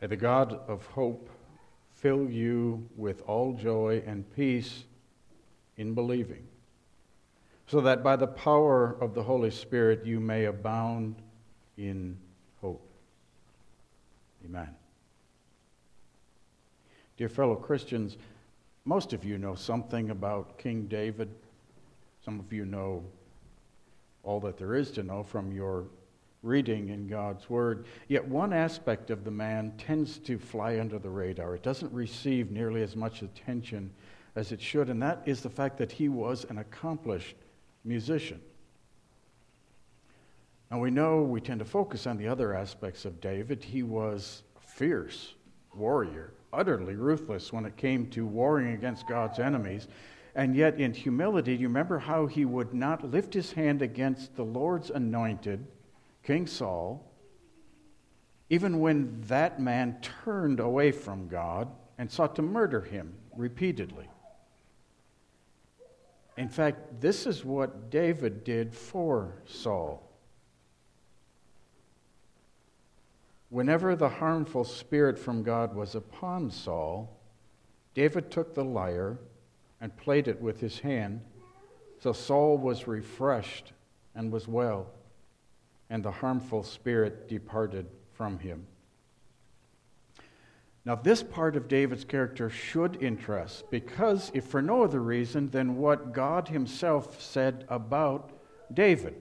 May the God of hope fill you with all joy and peace in believing, so that by the power of the Holy Spirit you may abound in hope. Amen. Dear fellow Christians, most of you know something about King David. Some of you know all that there is to know from your reading in God's Word, yet one aspect of the man tends to fly under the radar. It doesn't receive nearly as much attention as it should, and that is the fact that he was an accomplished musician. Now we know we tend to focus on the other aspects of David. He was a fierce warrior, utterly ruthless when it came to warring against God's enemies, and yet in humility, you remember how he would not lift his hand against the Lord's anointed, King Saul, even when that man turned away from God and sought to murder him repeatedly. In fact, this is what David did for Saul. Whenever the harmful spirit from God was upon Saul, David took the lyre and played it with his hand, so Saul was refreshed and was well, and the harmful spirit departed from him. Now, this part of David's character should interest, because if for no other reason than what God himself said about David.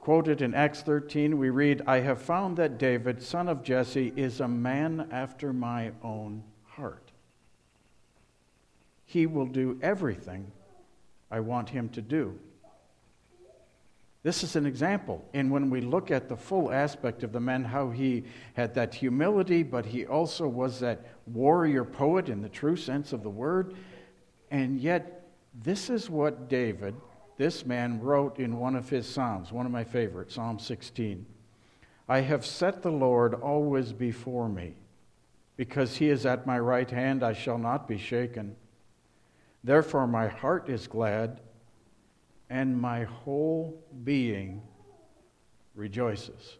Quoted in Acts 13, we read, "I have found that David, son of Jesse, is a man after my own heart. He will do everything I want him to do." This is an example, and when we look at the full aspect of the man, how he had that humility, but he also was that warrior poet in the true sense of the word, and yet this is what David, this man, wrote in one of his psalms, one of my favorites, Psalm 16. "I have set the Lord always before me. Because he is at my right hand, I shall not be shaken. Therefore my heart is glad, and my whole being rejoices."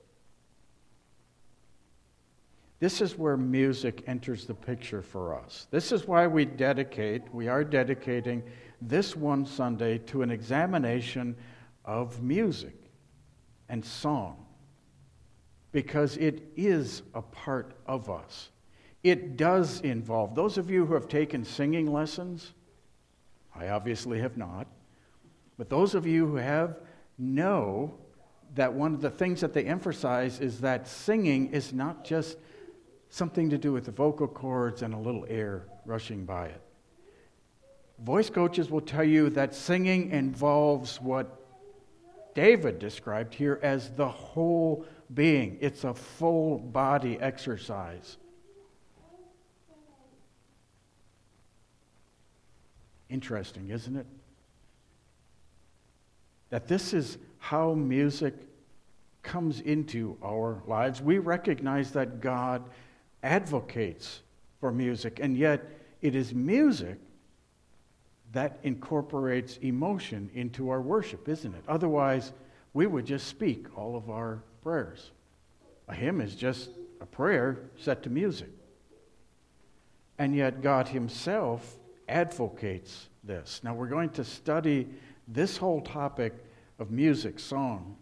This is where music enters the picture for us. This is why we are dedicating this one Sunday to an examination of music and song, because it is a part of us. It does involve, those of you who have taken singing lessons, I obviously have not, but those of you who have know that one of the things that they emphasize is that singing is not just something to do with the vocal cords and a little air rushing by it. Voice coaches will tell you that singing involves what David described here as the whole being. It's a full body exercise. Interesting, isn't it? That this is how music comes into our lives. We recognize that God advocates for music, and yet it is music that incorporates emotion into our worship, isn't it? Otherwise, we would just speak all of our prayers. A hymn is just a prayer set to music. And yet God himself advocates this. Now, we're going to study this whole topic of music, song,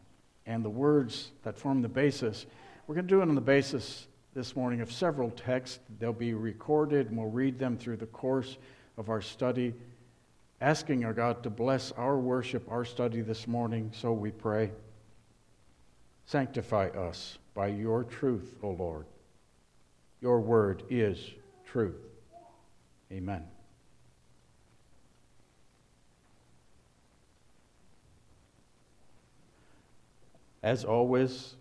and the words that form the basis. We're going to do it on the basis this morning of several texts. They'll be recorded, and we'll read them through the course of our study, asking our God to bless our worship, our study this morning, so we pray. Sanctify us by your truth, O Lord. Your word is truth. Amen. As always,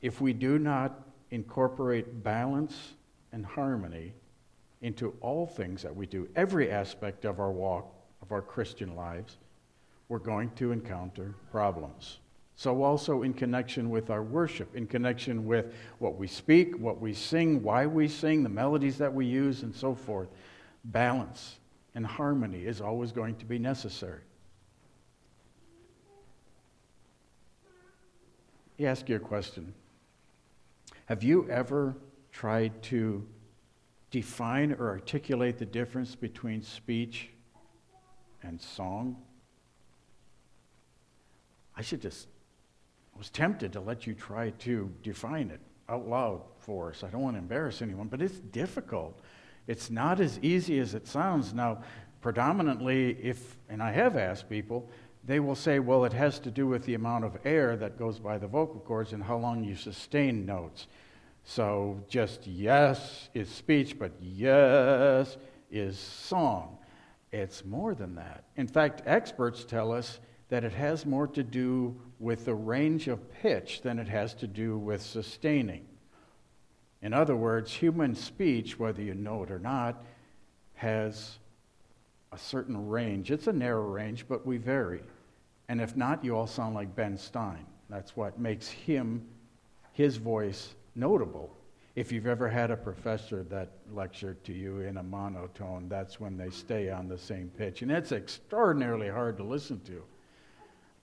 if we do not incorporate balance and harmony into all things that we do, every aspect of our walk, of our Christian lives, we're going to encounter problems. So also in connection with our worship, in connection with what we speak, what we sing, why we sing, the melodies that we use, and so forth, balance and harmony is always going to be necessary. Let me ask you a question. Have you ever tried to define or articulate the difference between speech and song? I was tempted to let you try to define it out loud for us. I don't want to embarrass anyone, but it's difficult. It's not as easy as it sounds. Now, predominantly, and I have asked people, they will say, well, it has to do with the amount of air that goes by the vocal cords and how long you sustain notes. So just yes is speech, but yes is song. It's more than that. In fact, experts tell us that it has more to do with the range of pitch than it has to do with sustaining. In other words, human speech, whether you know it or not, has a certain range. It's a narrow range, but we vary. And if not, you all sound like Ben Stein. That's what makes his voice notable. If you've ever had a professor that lectured to you in a monotone, that's when they stay on the same pitch. And it's extraordinarily hard to listen to.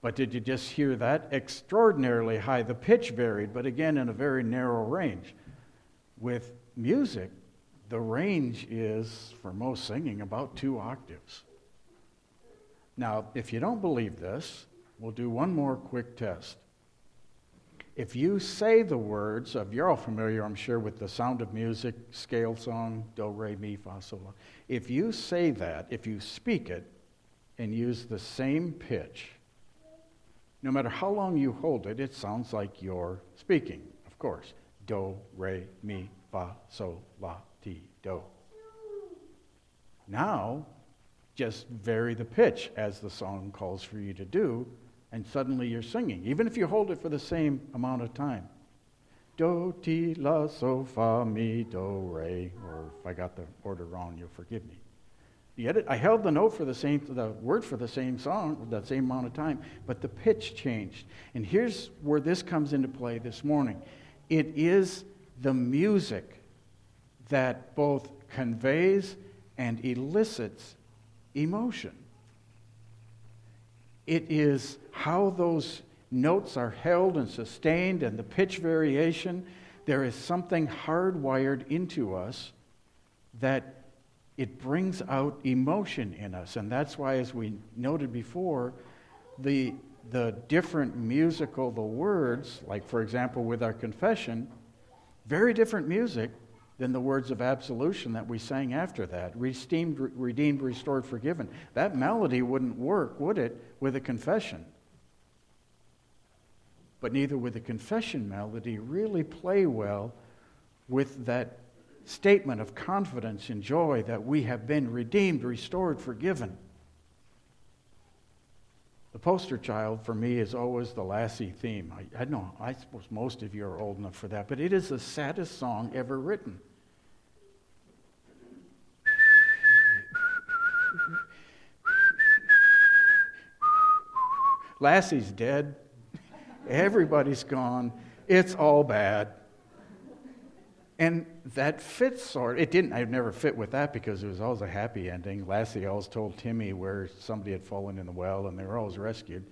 But did you just hear that? Extraordinarily high. The pitch varied, but again, in a very narrow range. With music, the range is, for most singing, about 2 octaves. Now, if you don't believe this, we'll do one more quick test. If you say the words of, you're all familiar, I'm sure, with The Sound of Music, scale song, do, re, mi, fa, sol, la. If you say that, if you speak it and use the same pitch, no matter how long you hold it, it sounds like you're speaking, of course. Do, re, mi, fa, sol, la, ti, do. Now, just vary the pitch as the song calls for you to do, and suddenly you're singing, even if you hold it for the same amount of time. Do, ti, la, so, fa, mi, do, re, or if I got the order wrong, you'll forgive me. You get it? I held the note for the word for the same song, that same amount of time, but the pitch changed. And here's where this comes into play this morning. It is the music that both conveys and elicits emotion. It is how those notes are held and sustained and the pitch variation. There is something hardwired into us that it brings out emotion in us. And that's why, as we noted before, the different musical, the words, like for example with our confession, very different music than the words of absolution that we sang after that, redeemed, restored, forgiven. That melody wouldn't work, would it, with a confession? But neither would the confession melody really play well with that statement of confidence and joy that we have been redeemed, restored, forgiven. The poster child for me is always the Lassie theme. I know, I suppose most of you are old enough for that, but it is the saddest song ever written. Lassie's dead. Everybody's gone. It's all bad. And that fits I'd never fit with that because it was always a happy ending. Lassie always told Timmy where somebody had fallen in the well and they were always rescued.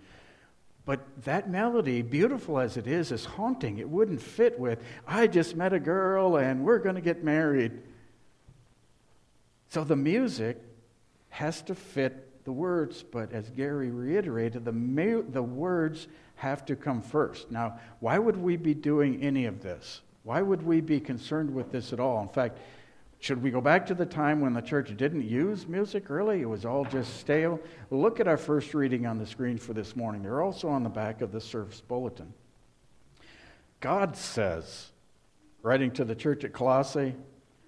But that melody, beautiful as it is haunting. It wouldn't fit with, I just met a girl and we're going to get married. So the music has to fit the words, but as Gary reiterated, the words have to come first. Now, why would we be doing any of this? Why would we be concerned with this at all? In fact, should we go back to the time when the church didn't use music early? It was all just stale. Look at our first reading on the screen for this morning. They're also on the back of the service bulletin. God says, writing to the church at Colossae,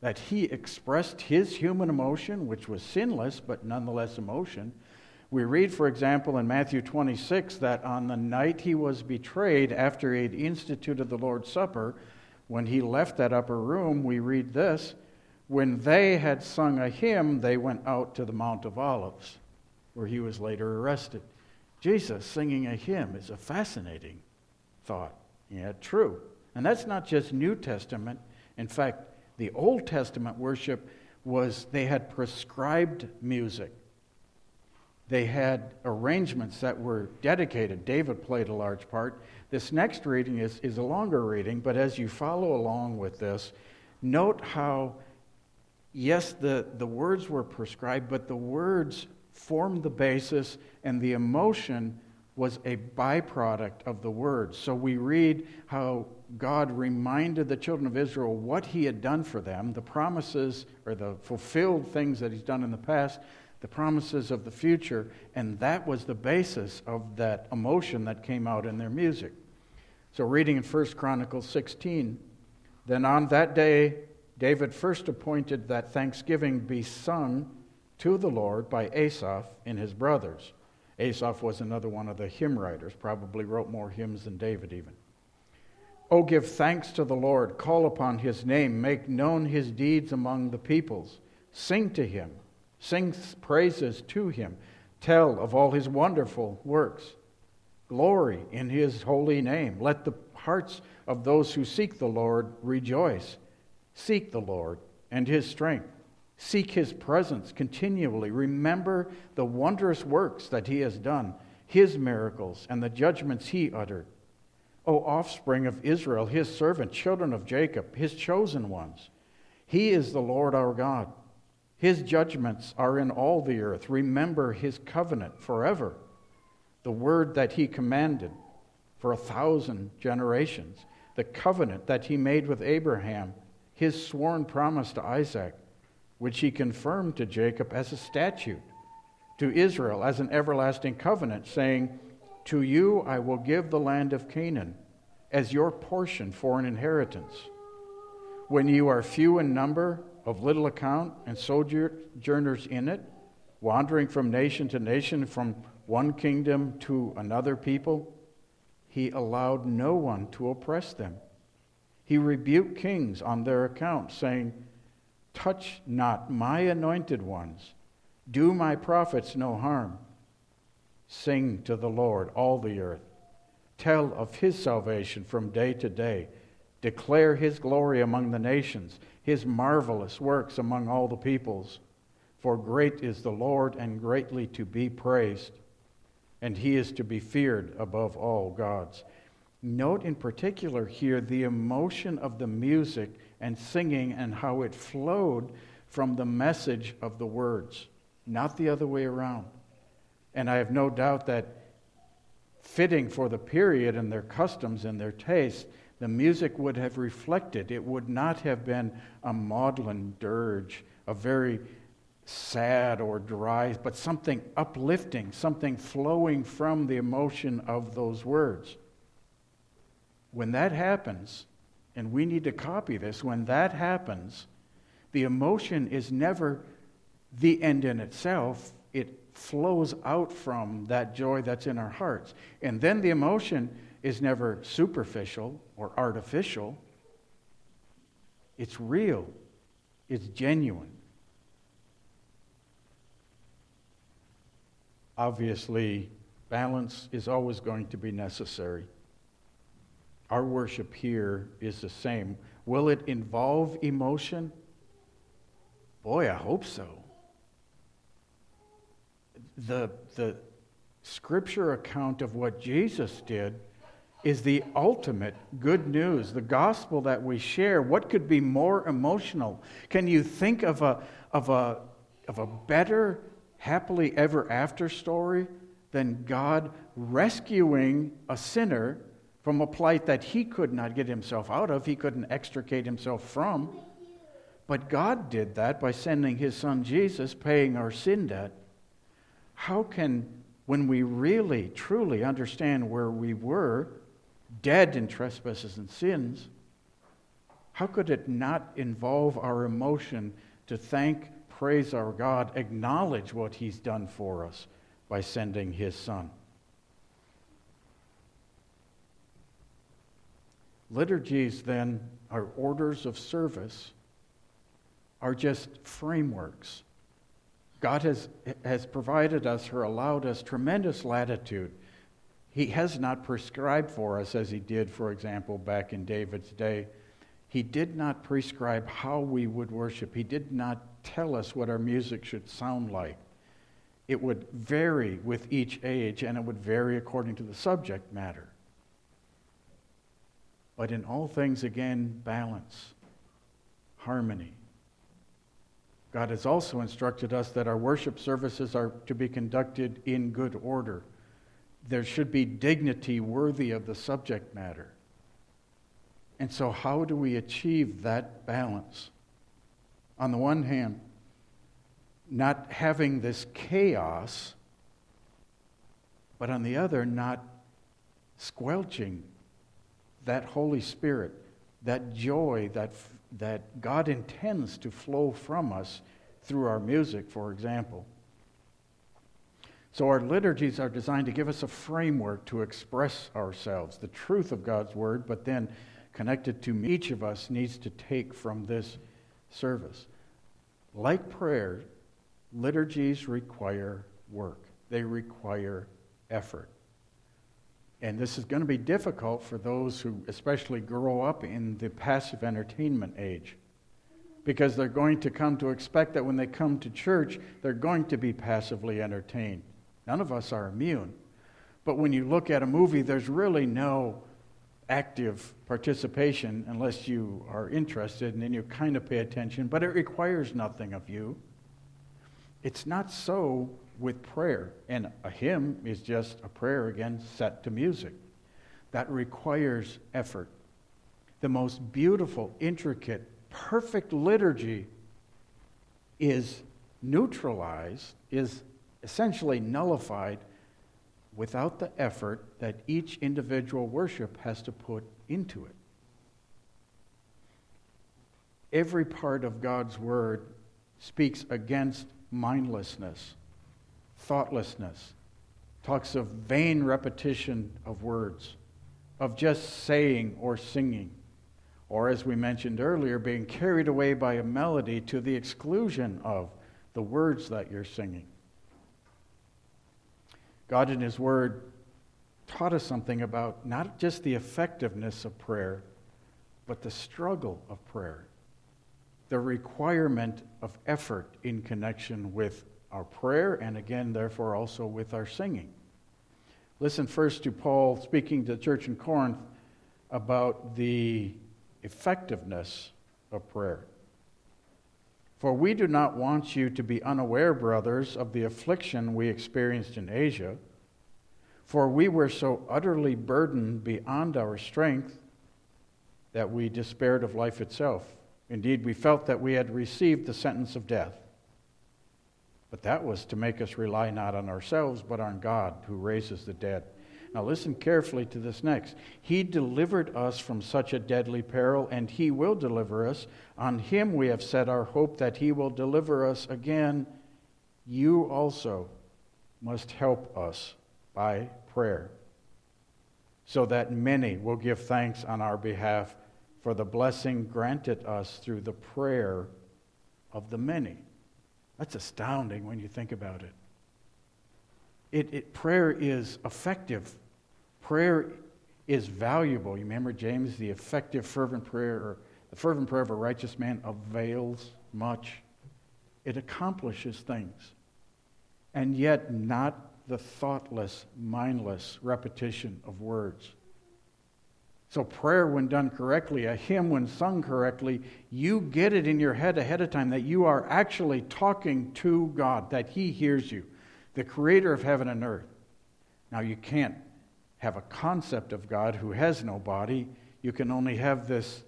That he expressed his human emotion, which was sinless, but nonetheless emotion? We read, for example, in Matthew 26, that on the night he was betrayed, after he had instituted the Lord's Supper, when he left that upper room, we read this, When they had sung a hymn, they went out to the Mount of Olives, where he was later arrested. Jesus singing a hymn is a fascinating thought. Yeah, true. And that's not just New Testament. In fact, the Old Testament worship was, they had prescribed music. They had arrangements that were dedicated. David played a large part. This next reading is a longer reading, but as you follow along with this, note how, yes, the words were prescribed, but the words formed the basis, and the emotion was a byproduct of the words. So we read how God reminded the children of Israel what he had done for them, the promises or the fulfilled things that he's done in the past, the promises of the future, and that was the basis of that emotion that came out in their music. So reading in 1 Chronicles 16, then on that day David first appointed that thanksgiving be sung to the Lord by Asaph and his brothers. Asaph was another one of the hymn writers, probably wrote more hymns than David even. Oh, give thanks to the Lord, call upon his name, make known his deeds among the peoples. Sing to him, sing praises to him, tell of all his wonderful works. Glory in his holy name. Let the hearts of those who seek the Lord rejoice. Seek the Lord and his strength. Seek his presence continually. Remember the wondrous works that he has done, his miracles and the judgments he uttered. O offspring of Israel, his servant, children of Jacob, his chosen ones. He is the Lord our God. His judgments are in all the earth. Remember his covenant forever, the word that he commanded for 1,000 generations, the covenant that he made with Abraham, his sworn promise to Isaac, which he confirmed to Jacob as a statute, to Israel as an everlasting covenant, saying, to you I will give the land of Canaan as your portion for an inheritance. When you are few in number, of little account, and sojourners in it, wandering from nation to nation, from one kingdom to another people, he allowed no one to oppress them. He rebuked kings on their account, saying, touch not my anointed ones, do my prophets no harm. Sing to the Lord, all the earth. Tell of his salvation from day to day. Declare his glory among the nations, his marvelous works among all the peoples. For great is the Lord and greatly to be praised, and he is to be feared above all gods. Note in particular here the emotion of the music and singing and how it flowed from the message of the words, not the other way around. And I have no doubt that, fitting for the period and their customs and their taste, the music would have reflected. It would not have been a maudlin dirge, a very sad or dry, but something uplifting, something flowing from the emotion of those words. When that happens, and we need to copy this, when that happens, the emotion is never the end in itself. It flows out from that joy that's in our hearts. And then the emotion is never superficial or artificial. It's real. It's genuine. Obviously, balance is always going to be necessary. Our worship here is the same. Will it involve emotion? Boy, I hope so. The scripture account of what Jesus did is the ultimate good news, the gospel that we share. What could be more emotional? Can you think of a better happily ever after story than God rescuing a sinner from a plight that he could not get himself out of, he couldn't extricate himself from? But God did that by sending his son Jesus, paying our sin debt. How can, when we really, truly understand where we were, dead in trespasses and sins, how could it not involve our emotion to thank, praise our God, acknowledge what he's done for us by sending his son? Liturgies, then, are orders of service are just frameworks. God has provided us or allowed us tremendous latitude. He has not prescribed for us as he did, for example, back in David's day. He did not prescribe how we would worship. He did not tell us what our music should sound like. It would vary with each age, and it would vary according to the subject matter. But in all things, again, balance, harmony. God has also instructed us that our worship services are to be conducted in good order. There should be dignity worthy of the subject matter. And so how do we achieve that balance? On the one hand, not having this chaos, but on the other, not squelching that Holy Spirit, that joy that God intends to flow from us through our music, for example. So our liturgies are designed to give us a framework to express ourselves, the truth of God's Word, but then connected to me, each of us needs to take from this service. Like prayer, liturgies require work. They require effort. And this is going to be difficult for those who especially grow up in the passive entertainment age, because they're going to come to expect that when they come to church, they're going to be passively entertained. None of us are immune. But when you look at a movie, there's really no active participation unless you are interested, and then you kind of pay attention, but it requires nothing of you. It's not so with prayer, and a hymn is just a prayer again set to music. That requires effort. The most beautiful, intricate, perfect liturgy is neutralized, is essentially nullified without the effort that each individual worship has to put into it. Every part of God's Word speaks against mindlessness, thoughtlessness, talks of vain repetition of words, of just saying or singing, or as we mentioned earlier, being carried away by a melody to the exclusion of the words that you're singing. God in His Word taught us something about not just the effectiveness of prayer, but the struggle of prayer, the requirement of effort in connection with our prayer, and again, therefore, also with our singing. Listen first to Paul speaking to the church in Corinth about the effectiveness of prayer. For we do not want you to be unaware, brothers, of the affliction we experienced in Asia, for we were so utterly burdened beyond our strength that we despaired of life itself. Indeed, we felt that we had received the sentence of death. But that was to make us rely not on ourselves, but on God who raises the dead. Now listen carefully to this next. He delivered us from such a deadly peril, and He will deliver us. On Him we have set our hope that He will deliver us again. You also must help us by prayer, so that many will give thanks on our behalf for the blessing granted us through the prayer of the many. That's astounding when you think about it. Prayer is effective. Prayer is valuable. You remember, James, the effective fervent prayer, or the fervent prayer of a righteous man avails much. It accomplishes things. And yet not the thoughtless, mindless repetition of words. So prayer, when done correctly, a hymn when sung correctly, you get it in your head ahead of time that you are actually talking to God, that He hears you, the Creator of heaven and earth. Now, you can't have a concept of God who has no body. You can only have this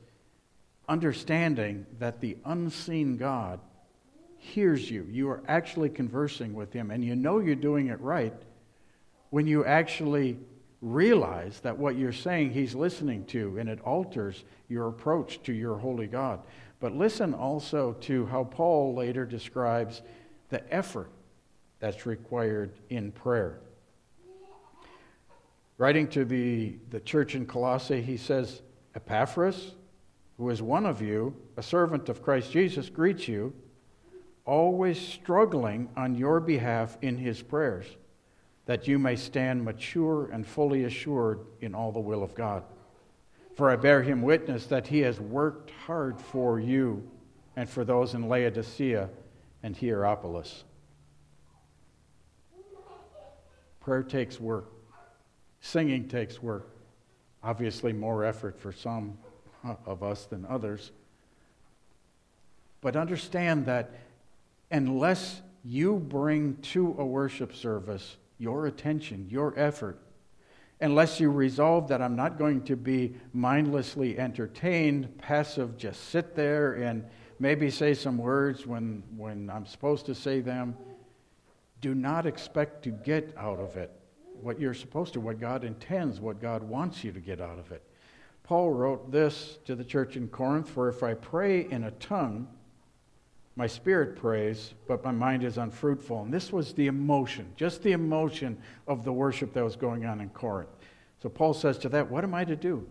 understanding that the unseen God hears you. You are actually conversing with Him, and you know you're doing it right when you actually realize that what you're saying He's listening to, and it alters your approach to your holy God. But listen also to how Paul later describes the effort that's required in prayer. Writing to the church in Colossae, he says, Epaphras, who is one of you, a servant of Christ Jesus, greets you, always struggling on your behalf in his prayers, that you may stand mature and fully assured in all the will of God. For I bear him witness that he has worked hard for you and for those in Laodicea and Hierapolis. Prayer takes work. Singing takes work. Obviously more effort for some of us than others. But understand that unless you bring to a worship service your attention, your effort, unless you resolve that I'm not going to be mindlessly entertained, passive, just sit there and maybe say some words when I'm supposed to say them, do not expect to get out of it what you're supposed to, what God intends, what God wants you to get out of it. Paul wrote this to the church in Corinth, for if I pray in a tongue, my spirit prays, but my mind is unfruitful. And this was the emotion, just the emotion of the worship that was going on in Corinth. So Paul says to that, what am I to do?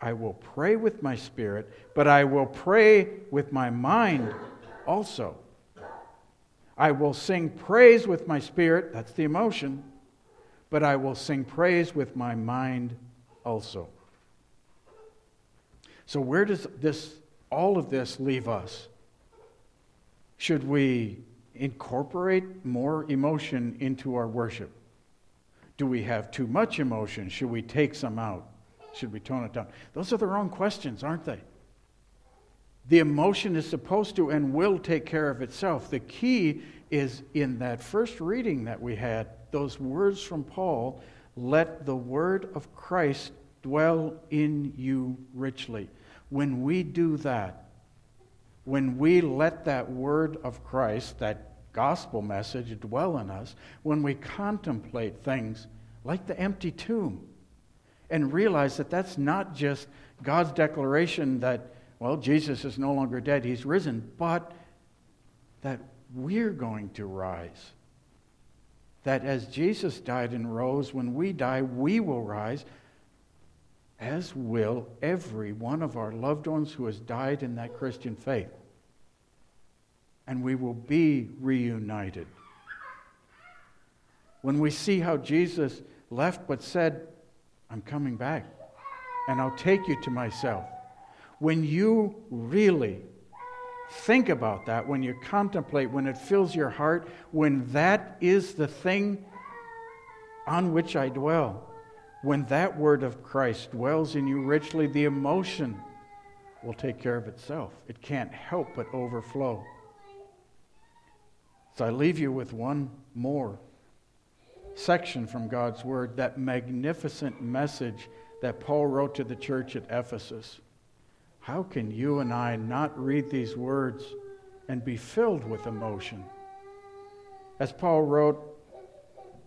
I will pray with my spirit, but I will pray with my mind also. I will sing praise with my spirit, that's the emotion, but I will sing praise with my mind also. So where does this, all of this, leave us? Should we incorporate more emotion into our worship? Do we have too much emotion? Should we take some out? Should we tone it down? Those are the wrong questions, aren't they? The emotion is supposed to and will take care of itself. The key is in that first reading that we had, those words from Paul, let the word of Christ dwell in you richly. When we do that, when we let that word of Christ, that gospel message, dwell in us, when we contemplate things like the empty tomb and realize that that's not just God's declaration that, well, Jesus is no longer dead, he's risen, but that we're going to rise. That as Jesus died and rose, when we die, we will rise, as will every one of our loved ones who has died in that Christian faith. And we will be reunited. When we see how Jesus left but said, I'm coming back, and I'll take you to myself. When you really think about that, when you contemplate, when it fills your heart, when that is the thing on which I dwell, when that word of Christ dwells in you richly, the emotion will take care of itself. It can't help but overflow. So I leave you with one more section from God's word, that magnificent message that Paul wrote to the church at Ephesus. How can you and I not read these words and be filled with emotion? As Paul wrote,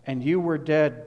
and you were dead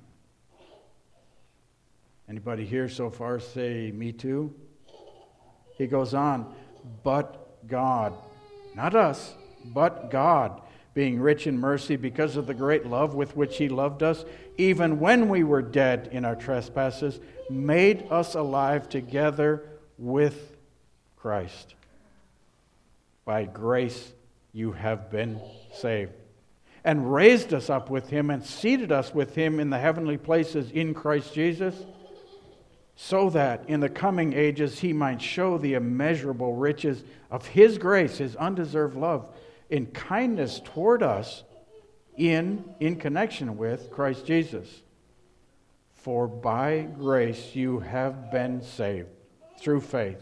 Anybody here so far say, me too? He goes on, but God, not us, but God, being rich in mercy because of the great love with which he loved us, even when we were dead in our trespasses, made us alive together with Christ. By grace you have been saved, and raised us up with him and seated us with him in the heavenly places in Christ Jesus, so that in the coming ages he might show the immeasurable riches of his grace, his undeserved love, in kindness toward us in connection with Christ Jesus. For by grace you have been saved through faith.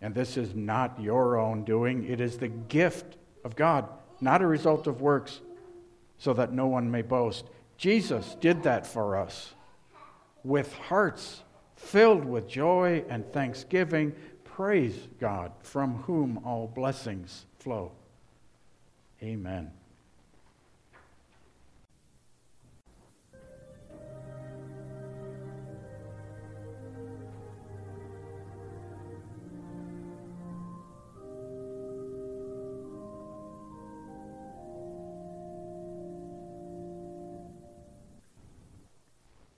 And this is not your own doing. It is the gift of God, not a result of works, so that no one may boast. Jesus did that for us. With hearts filled with joy and thanksgiving, praise God, from whom all blessings flow. Amen.